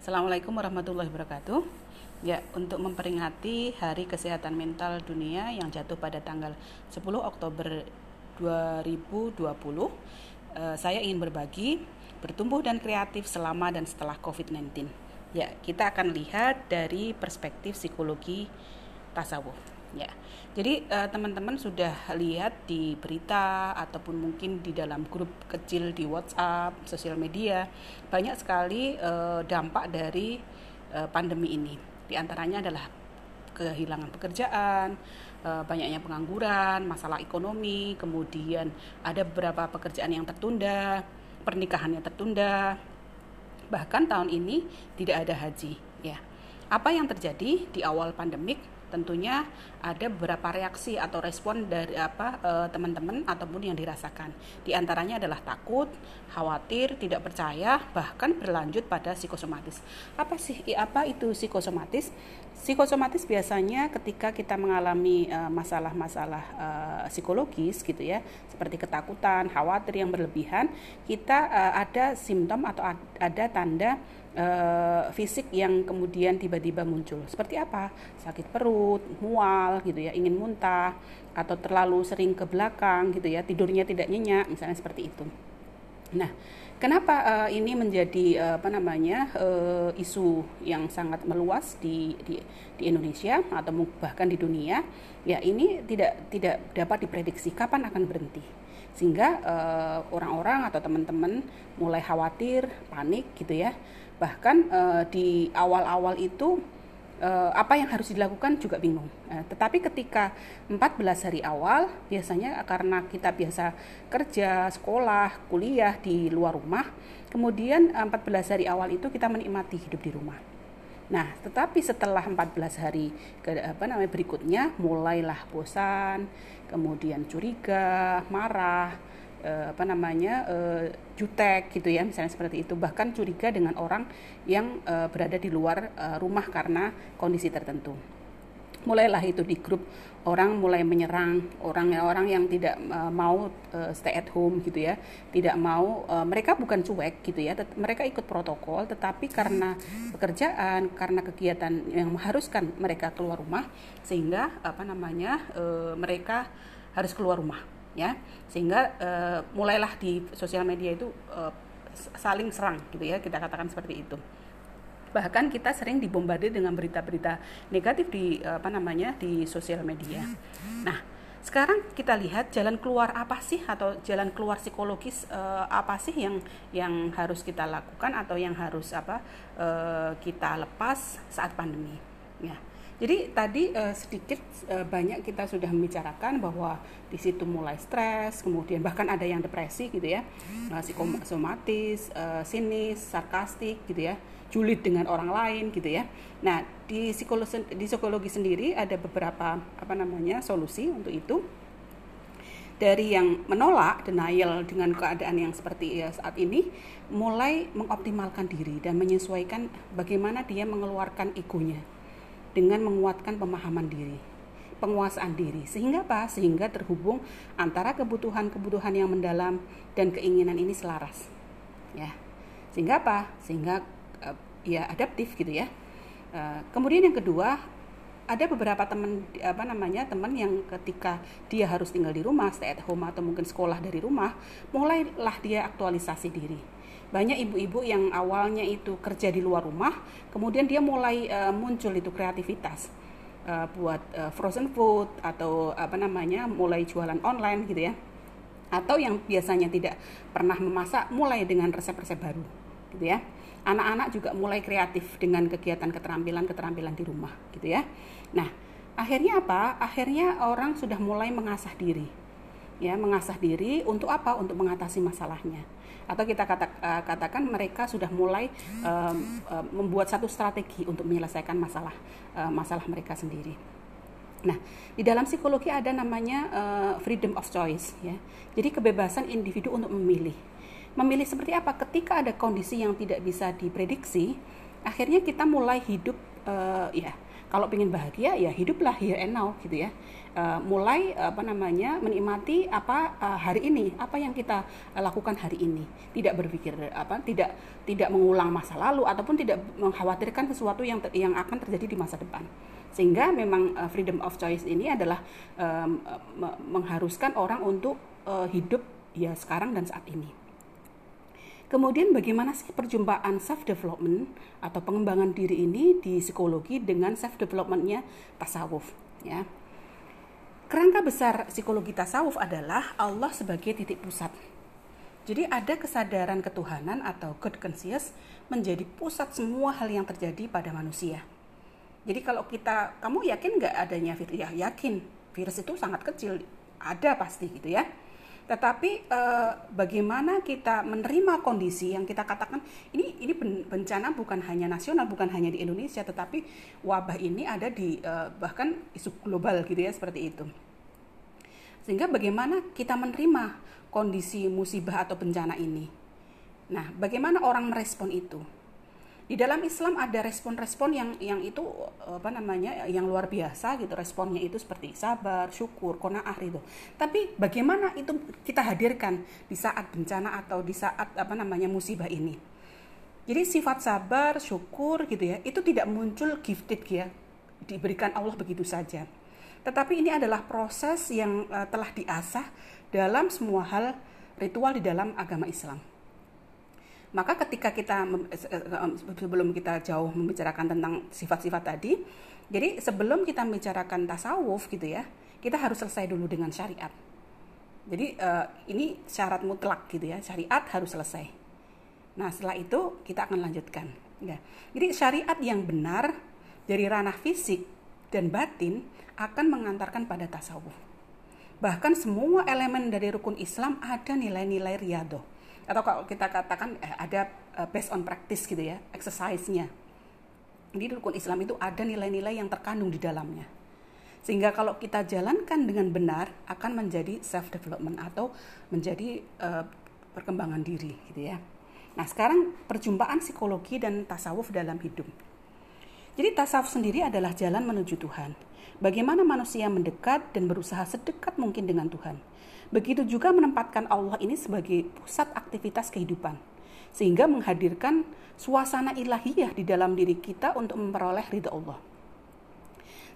Assalamualaikum warahmatullahi wabarakatuh. Ya, untuk memperingati Hari Kesehatan Mental Dunia yang jatuh pada tanggal 10 Oktober 2020, saya ingin berbagi bertumbuh dan kreatif selama dan setelah COVID-19. Ya, kita akan lihat dari perspektif psikologi tasawuf. Ya. Jadi teman-teman sudah lihat di berita ataupun mungkin di dalam grup kecil di WhatsApp, sosial media, banyak sekali dampak dari pandemi ini. Di antaranya adalah kehilangan pekerjaan, banyaknya pengangguran, masalah ekonomi, kemudian ada beberapa pekerjaan yang tertunda, pernikahannya tertunda, bahkan tahun ini tidak ada haji. Ya. Apa yang terjadi di awal pandemik? Tentunya ada beberapa reaksi atau respon dari teman-teman ataupun yang dirasakan. Di antaranya adalah takut, khawatir, tidak percaya, bahkan berlanjut pada psikosomatis. Apa itu psikosomatis? Psikosomatis biasanya ketika kita mengalami masalah-masalah psikologis gitu ya, seperti ketakutan, khawatir yang berlebihan, kita ada simptom atau ada tanda fisik yang kemudian tiba-tiba muncul. Seperti apa? Sakit perut, mual gitu ya, ingin muntah, atau terlalu sering ke belakang gitu ya, tidurnya tidak nyenyak, misalnya seperti itu. Nah, kenapa ini menjadi isu yang sangat meluas di Indonesia atau bahkan di dunia? Ya, ini tidak dapat diprediksi kapan akan berhenti. Sehingga orang-orang atau teman-teman mulai khawatir, panik gitu ya. Bahkan di awal-awal itu apa yang harus dilakukan juga bingung. Tetapi ketika 14 hari awal, biasanya karena kita biasa kerja, sekolah, kuliah di luar rumah, kemudian 14 hari awal itu kita menikmati hidup di rumah. Nah, tetapi setelah 14 hari berikutnya mulailah bosan, kemudian curiga, marah, jutek gitu ya, misalnya seperti itu, bahkan curiga dengan orang yang berada di luar rumah karena kondisi tertentu. Mulailah itu di grup orang mulai menyerang orang yang tidak mau stay at home gitu ya, tidak mau, mereka bukan cuek gitu ya, mereka ikut protokol, tetapi karena pekerjaan, karena kegiatan yang mengharuskan mereka keluar rumah, sehingga mereka harus keluar rumah. Ya, sehingga mulailah di sosial media itu saling serang gitu ya, kita katakan seperti itu. Bahkan kita sering dibombardir dengan berita-berita negatif di sosial media. Nah, sekarang kita lihat jalan keluar apa sih, atau jalan keluar psikologis apa sih yang harus kita lakukan atau yang harus kita lepas saat pandemi. Ya. Jadi tadi banyak kita sudah membicarakan bahwa di situ mulai stres, kemudian bahkan ada yang depresi gitu ya, psikosomatis, sinis, sarkastik gitu ya, julid dengan orang lain gitu ya. Nah, di psikologi sendiri ada beberapa solusi untuk itu. Dari yang menolak, denial dengan keadaan yang seperti saat ini, mulai mengoptimalkan diri dan menyesuaikan bagaimana dia mengeluarkan egonya, dengan menguatkan pemahaman diri, penguasaan diri, sehingga terhubung antara kebutuhan-kebutuhan yang mendalam dan keinginan ini selaras, ya, sehingga adaptif gitu ya. Kemudian yang kedua, ada beberapa teman yang ketika dia harus tinggal di rumah, stay at home atau mungkin sekolah dari rumah, mulailah dia aktualisasi diri. Banyak ibu-ibu yang awalnya itu kerja di luar rumah, kemudian dia mulai muncul itu kreativitas, buat frozen food atau mulai jualan online gitu ya, atau yang biasanya tidak pernah memasak mulai dengan resep-resep baru gitu ya. Anak-anak juga mulai kreatif dengan kegiatan keterampilan di rumah gitu ya. Nah, akhirnya apa? Akhirnya orang sudah mulai mengasah diri. Ya, mengasah diri untuk apa? Untuk mengatasi masalahnya. Atau kita katakan mereka sudah mulai membuat satu strategi untuk menyelesaikan masalah mereka sendiri. Nah, di dalam psikologi ada namanya freedom of choice ya. Jadi kebebasan individu untuk memilih. Memilih seperti apa? Ketika ada kondisi yang tidak bisa diprediksi, akhirnya kita mulai hidup Kalau pengen bahagia ya hiduplah here and now gitu ya. Mulai menikmati apa hari ini, apa yang kita lakukan hari ini. Tidak berpikir tidak mengulang masa lalu ataupun tidak mengkhawatirkan sesuatu yang akan terjadi di masa depan. Sehingga memang freedom of choice ini adalah mengharuskan orang untuk hidup ya sekarang dan saat ini. Kemudian bagaimana sih perjumpaan self-development atau pengembangan diri ini di psikologi dengan self-developmentnya tasawuf ya. Kerangka besar psikologi tasawuf adalah Allah sebagai titik pusat. Jadi ada kesadaran ketuhanan atau God conscious menjadi pusat semua hal yang terjadi pada manusia. Jadi kalau kamu yakin nggak adanya virus? Ya yakin, virus itu sangat kecil, ada pasti gitu ya. Tetapi bagaimana kita menerima kondisi yang kita katakan ini bencana bukan hanya nasional, bukan hanya di Indonesia, tetapi wabah ini ada di bahkan isu global gitu ya, seperti itu. Sehingga bagaimana kita menerima kondisi musibah atau bencana ini. Nah, bagaimana orang merespon itu? Di dalam Islam ada respon-respon yang itu yang luar biasa gitu, responnya itu seperti sabar, syukur, qanaah itu. Tapi bagaimana itu kita hadirkan di saat bencana atau di saat musibah ini. Jadi sifat sabar, syukur gitu ya, itu tidak muncul gifted ya, diberikan Allah begitu saja. Tetapi ini adalah proses yang telah diasah dalam semua hal ritual di dalam agama Islam. Maka ketika kita, sebelum kita jauh membicarakan tentang sifat-sifat tadi, jadi sebelum kita membicarakan tasawuf gitu ya, kita harus selesai dulu dengan syariat. Jadi ini syarat mutlak gitu ya, syariat harus selesai. Nah setelah itu kita akan lanjutkan. Ya. Jadi syariat yang benar dari ranah fisik dan batin akan mengantarkan pada tasawuf. Bahkan semua elemen dari rukun Islam ada nilai-nilai riyadhah. Atau kalau kita katakan ada based on practice gitu ya, exercise-nya. Jadi rukun Islam itu ada nilai-nilai yang terkandung di dalamnya. Sehingga kalau kita jalankan dengan benar akan menjadi self-development atau menjadi perkembangan diri gitu ya. Nah sekarang perjumpaan psikologi dan tasawuf dalam hidup. Jadi tasawuf sendiri adalah jalan menuju Tuhan. Bagaimana manusia mendekat dan berusaha sedekat mungkin dengan Tuhan. Begitu juga menempatkan Allah ini sebagai pusat aktivitas kehidupan, sehingga menghadirkan suasana ilahiyah di dalam diri kita untuk memperoleh ridha Allah.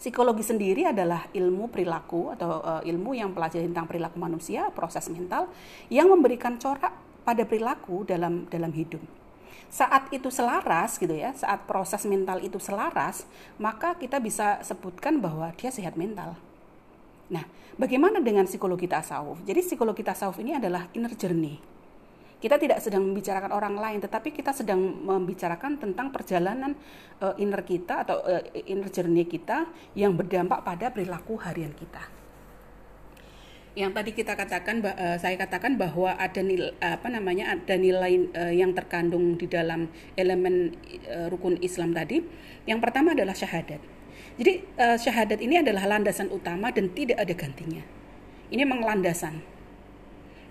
Psikologi sendiri adalah ilmu perilaku atau ilmu yang pelajari tentang perilaku manusia, proses mental, yang memberikan corak pada perilaku dalam hidup. Saat itu selaras gitu ya, saat proses mental itu selaras, maka kita bisa sebutkan bahwa dia sehat mental. Nah, bagaimana dengan psikologi tasawuf? Jadi psikologi tasawuf ini adalah inner journey. Kita tidak sedang membicarakan orang lain, tetapi kita sedang membicarakan tentang perjalanan inner kita atau inner journey kita yang berdampak pada perilaku harian kita. Yang tadi saya katakan bahwa ada nilai yang terkandung di dalam elemen rukun Islam tadi. Yang pertama adalah syahadat. Jadi syahadat ini adalah landasan utama dan tidak ada gantinya. Ini landasan.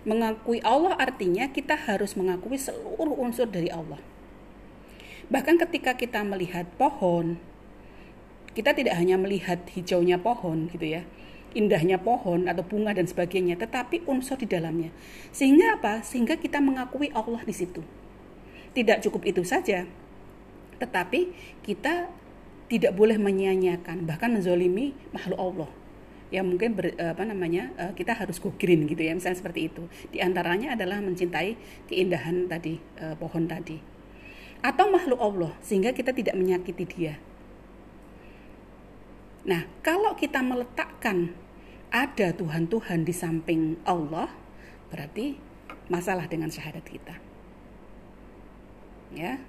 Mengakui Allah artinya kita harus mengakui seluruh unsur dari Allah. Bahkan ketika kita melihat pohon, kita tidak hanya melihat hijaunya pohon gitu ya, indahnya pohon atau bunga dan sebagainya, tetapi unsur di dalamnya. Sehingga apa? Sehingga kita mengakui Allah di situ. Tidak cukup itu saja, tetapi kita tidak boleh menyia-nyiakan, bahkan menzolimi makhluk Allah. Ya mungkin kita harus go green gitu ya, misalnya seperti itu. Di antaranya adalah mencintai keindahan tadi, pohon tadi. Atau makhluk Allah, sehingga kita tidak menyakiti dia. Nah, kalau kita meletakkan ada Tuhan-Tuhan di samping Allah, berarti masalah dengan syahadat kita. Ya.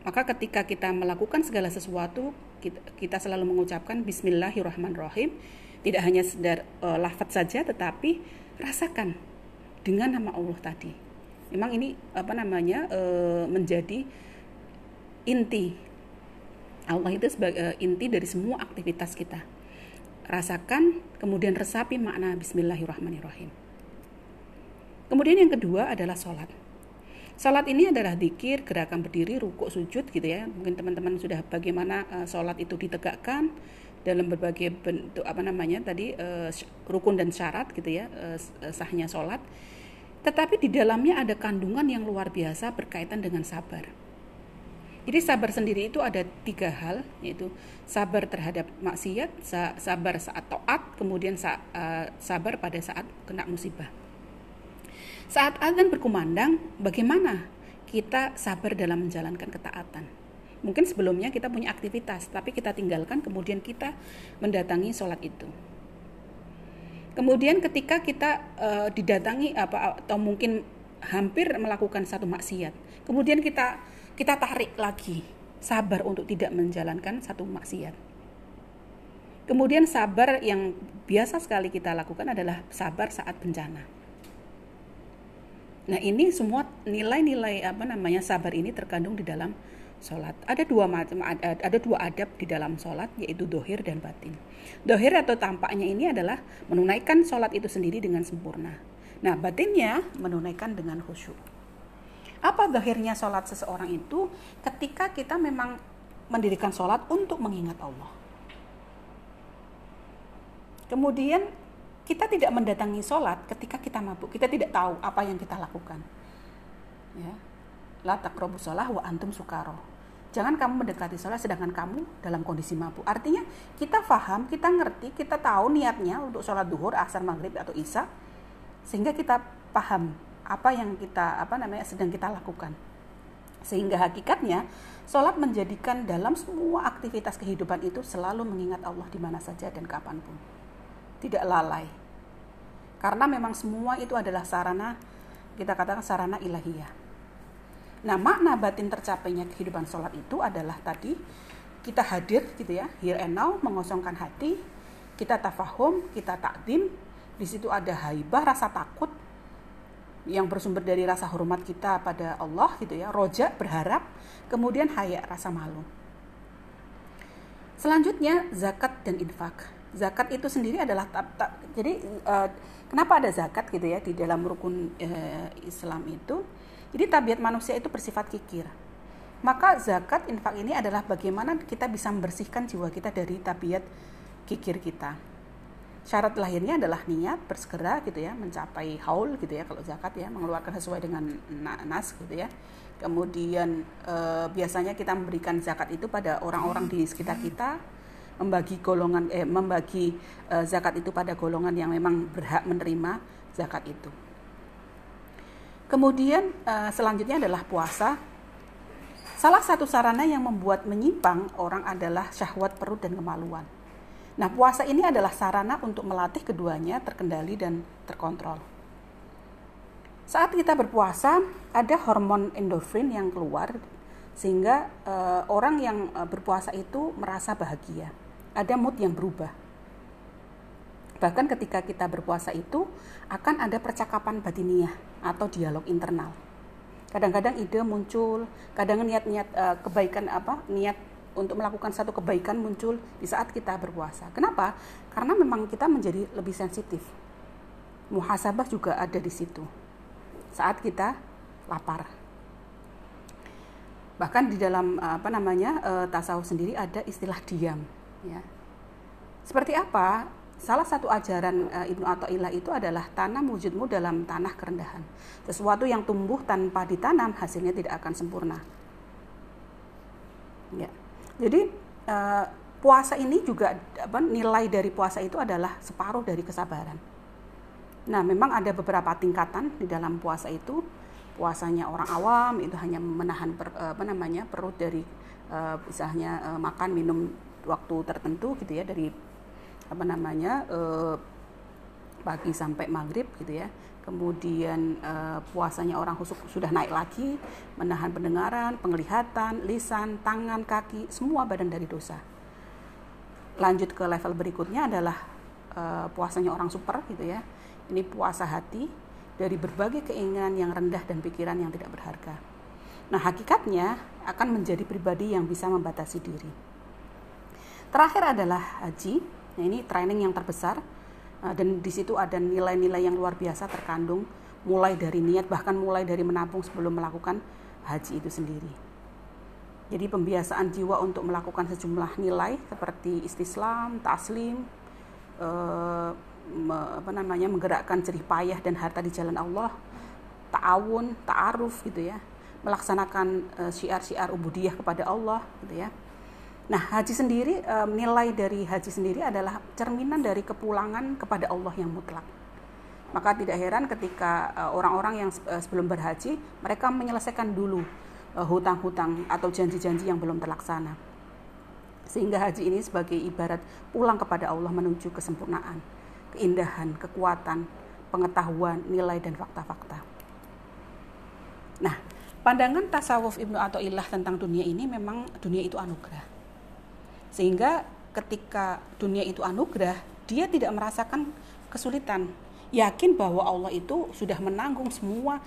Maka ketika kita melakukan segala sesuatu, kita selalu mengucapkan Bismillahirrahmanirrahim. Tidak hanya sekedar lafaz saja, tetapi rasakan dengan nama Allah tadi. Memang ini menjadi inti. Allah itu sebagai inti dari semua aktivitas kita. Rasakan, kemudian resapi makna Bismillahirrahmanirrahim. Kemudian yang kedua adalah sholat. Salat ini adalah zikir, gerakan berdiri, rukuk, sujud gitu ya. Mungkin teman-teman sudah bagaimana salat itu ditegakkan dalam berbagai bentuk rukun dan syarat gitu ya, sahnya salat. Tetapi di dalamnya ada kandungan yang luar biasa berkaitan dengan sabar. Jadi sabar sendiri itu ada 3 hal, yaitu sabar terhadap maksiat, sabar saat taat, kemudian sabar pada saat kena musibah. Saat azan berkumandang, bagaimana kita sabar dalam menjalankan ketaatan? Mungkin sebelumnya kita punya aktivitas, tapi kita tinggalkan, kemudian kita mendatangi sholat itu. Kemudian ketika kita didatangi atau mungkin hampir melakukan satu maksiat, kemudian kita tarik lagi, sabar untuk tidak menjalankan satu maksiat. Kemudian sabar yang biasa sekali kita lakukan adalah sabar saat bencana. Nah, ini semua nilai-nilai sabar ini terkandung di dalam sholat. Ada dua adab di dalam sholat, yaitu dohir dan batin. Dohir atau tampaknya ini adalah menunaikan sholat itu sendiri dengan sempurna. Nah, batinnya menunaikan dengan khusyuk. Apa dohirnya sholat seseorang itu? Ketika kita memang mendirikan sholat untuk mengingat Allah, kemudian kita tidak mendatangi sholat ketika kita mabuk. Kita tidak tahu apa yang kita lakukan, ya. La taqrabu shalah wa antum sukara. Jangan kamu mendekati sholat sedangkan kamu dalam kondisi mabuk. Artinya kita paham, kita ngerti, kita tahu niatnya untuk sholat duhur, asar, maghrib atau isya, sehingga kita paham apa yang kita sedang kita lakukan. Sehingga hakikatnya sholat menjadikan dalam semua aktivitas kehidupan itu selalu mengingat Allah di mana saja dan kapanpun, tidak lalai. Karena memang semua itu adalah sarana, kita katakan sarana ilahiyah. Nah, makna batin tercapainya kehidupan sholat itu adalah tadi kita hadir gitu ya, here and now, mengosongkan hati, kita tafahum, kita takdim. Di situ ada haibah, rasa takut yang bersumber dari rasa hormat kita pada Allah gitu ya, roja, berharap, kemudian haya, rasa malu. Selanjutnya zakat dan infak. Zakat itu sendiri adalah kenapa ada zakat gitu ya di dalam rukun Islam itu? Jadi tabiat manusia itu bersifat kikir. Maka zakat infak ini adalah bagaimana kita bisa membersihkan jiwa kita dari tabiat kikir kita. Syarat lahirnya adalah niat bersegera gitu ya, mencapai haul gitu ya, kalau zakat ya, mengeluarkan sesuai dengan nas gitu ya. Kemudian biasanya kita memberikan zakat itu pada orang-orang di sekitar kita, membagi zakat itu pada golongan yang memang berhak menerima zakat itu. Kemudian selanjutnya adalah puasa. Salah satu sarana yang membuat menyimpang orang adalah syahwat perut dan kemaluan. Nah, puasa ini adalah sarana untuk melatih keduanya terkendali dan terkontrol. Saat kita berpuasa, ada hormon endorfin yang keluar, sehingga orang yang berpuasa itu merasa bahagia. Ada mood yang berubah. Bahkan ketika kita berpuasa itu akan ada percakapan batiniah atau dialog internal. Kadang-kadang ide muncul, kadang niat kebaikan niat untuk melakukan satu kebaikan muncul di saat kita berpuasa. Kenapa? Karena memang kita menjadi lebih sensitif. Muhasabah juga ada di situ. Saat kita lapar. Bahkan di dalam tasawuf sendiri ada istilah diam, ya. Seperti apa? Salah satu ajaran Ibnu Ata'illah itu adalah tanam wujudmu dalam tanah kerendahan. Sesuatu yang tumbuh tanpa ditanam hasilnya tidak akan sempurna. Ya. Jadi puasa ini juga nilai dari puasa itu adalah separuh dari kesabaran. Nah, memang ada beberapa tingkatan di dalam puasa itu. Puasanya orang awam itu hanya menahan perut dari misalnya makan minum waktu tertentu gitu ya, dari pagi sampai maghrib gitu ya. Kemudian puasanya orang khusuk sudah naik lagi, menahan pendengaran, penglihatan, lisan, tangan, kaki, semua badan dari dosa. Lanjut ke level berikutnya adalah puasanya orang super gitu ya. Ini puasa hati dari berbagai keinginan yang rendah dan pikiran yang tidak berharga. Nah, hakikatnya akan menjadi pribadi yang bisa membatasi diri. Terakhir adalah haji. Nah, ini training yang terbesar dan di situ ada nilai-nilai yang luar biasa terkandung mulai dari niat, bahkan mulai dari menabung sebelum melakukan haji itu sendiri. Jadi pembiasaan jiwa untuk melakukan sejumlah nilai seperti istislam, taslim, menggerakkan jerih payah dan harta di jalan Allah, ta'awun, ta'aruf gitu ya, melaksanakan syiar-syiar ubudiyah kepada Allah gitu ya. Nah, haji sendiri, nilai dari haji sendiri adalah cerminan dari kepulangan kepada Allah yang mutlak. Maka tidak heran ketika orang-orang yang sebelum berhaji, mereka menyelesaikan dulu hutang-hutang atau janji-janji yang belum terlaksana. Sehingga haji ini sebagai ibarat pulang kepada Allah menuju kesempurnaan, keindahan, kekuatan, pengetahuan, nilai, dan fakta-fakta. Nah, pandangan tasawuf Ibnu Ata'illah tentang dunia ini memang dunia itu anugerah. Sehingga ketika dunia itu anugerah, dia tidak merasakan kesulitan, yakin bahwa Allah itu sudah menanggung semua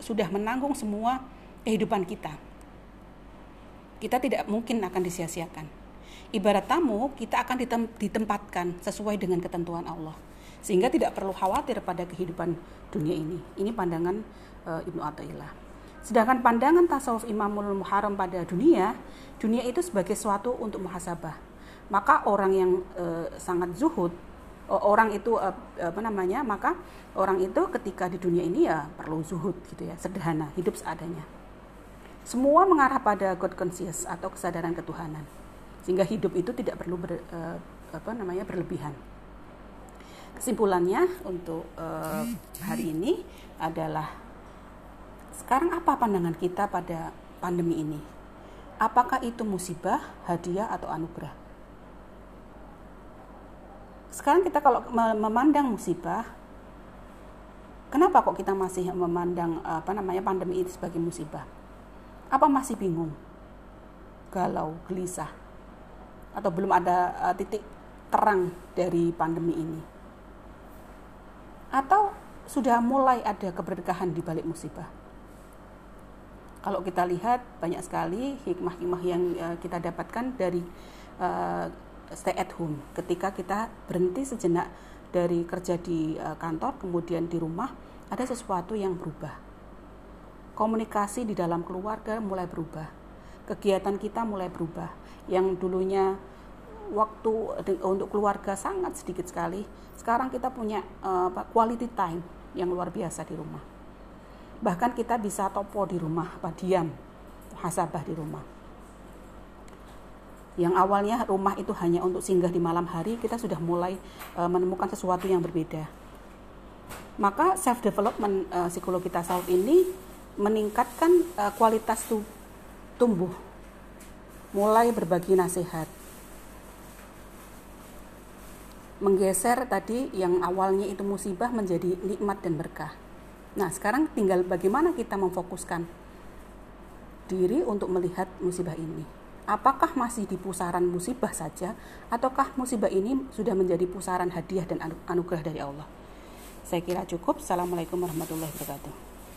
sudah menanggung semua kehidupan kita. Kita tidak mungkin akan disia-siakan. Ibarat tamu, kita akan ditempatkan sesuai dengan ketentuan Allah, sehingga tidak perlu khawatir pada kehidupan dunia ini. Ini pandangan Ibnu Ata'illah. Sedangkan pandangan tasawuf Imamul Muharram pada dunia itu sebagai suatu untuk muhasabah. Maka orang yang sangat zuhud, maka orang itu ketika di dunia ini ya perlu zuhud gitu ya, sederhana, hidup seadanya. Semua mengarah pada God conscious atau kesadaran ketuhanan. Sehingga hidup itu tidak perlu berlebihan. Kesimpulannya untuk hari ini adalah, sekarang apa pandangan kita pada pandemi ini? Apakah itu musibah, hadiah, atau anugerah? Sekarang kita kalau memandang musibah, kenapa kok kita masih memandang pandemi itu sebagai musibah? Apa masih bingung, galau, gelisah? Atau belum ada titik terang dari pandemi ini? Atau sudah mulai ada keberkahan di balik musibah? Kalau kita lihat banyak sekali hikmah-hikmah yang kita dapatkan dari stay at home. Ketika kita berhenti sejenak dari kerja di kantor, kemudian di rumah, ada sesuatu yang berubah. Komunikasi di dalam keluarga mulai berubah. Kegiatan kita mulai berubah. Yang dulunya waktu untuk keluarga sangat sedikit sekali, sekarang kita punya quality time yang luar biasa di rumah. Bahkan kita bisa topo di rumah, diam, muhasabah di rumah. Yang awalnya rumah itu hanya untuk singgah di malam hari, kita sudah mulai menemukan sesuatu yang berbeda. Maka self-development psikologi tasawuf ini meningkatkan kualitas tumbuh, mulai berbagi nasihat. Menggeser tadi yang awalnya itu musibah menjadi nikmat dan berkah. Nah, sekarang tinggal bagaimana kita memfokuskan diri untuk melihat musibah ini. Apakah masih di pusaran musibah saja, ataukah musibah ini sudah menjadi pusaran hadiah dan anugerah dari Allah? Saya kira cukup. Assalamualaikum warahmatullahi wabarakatuh.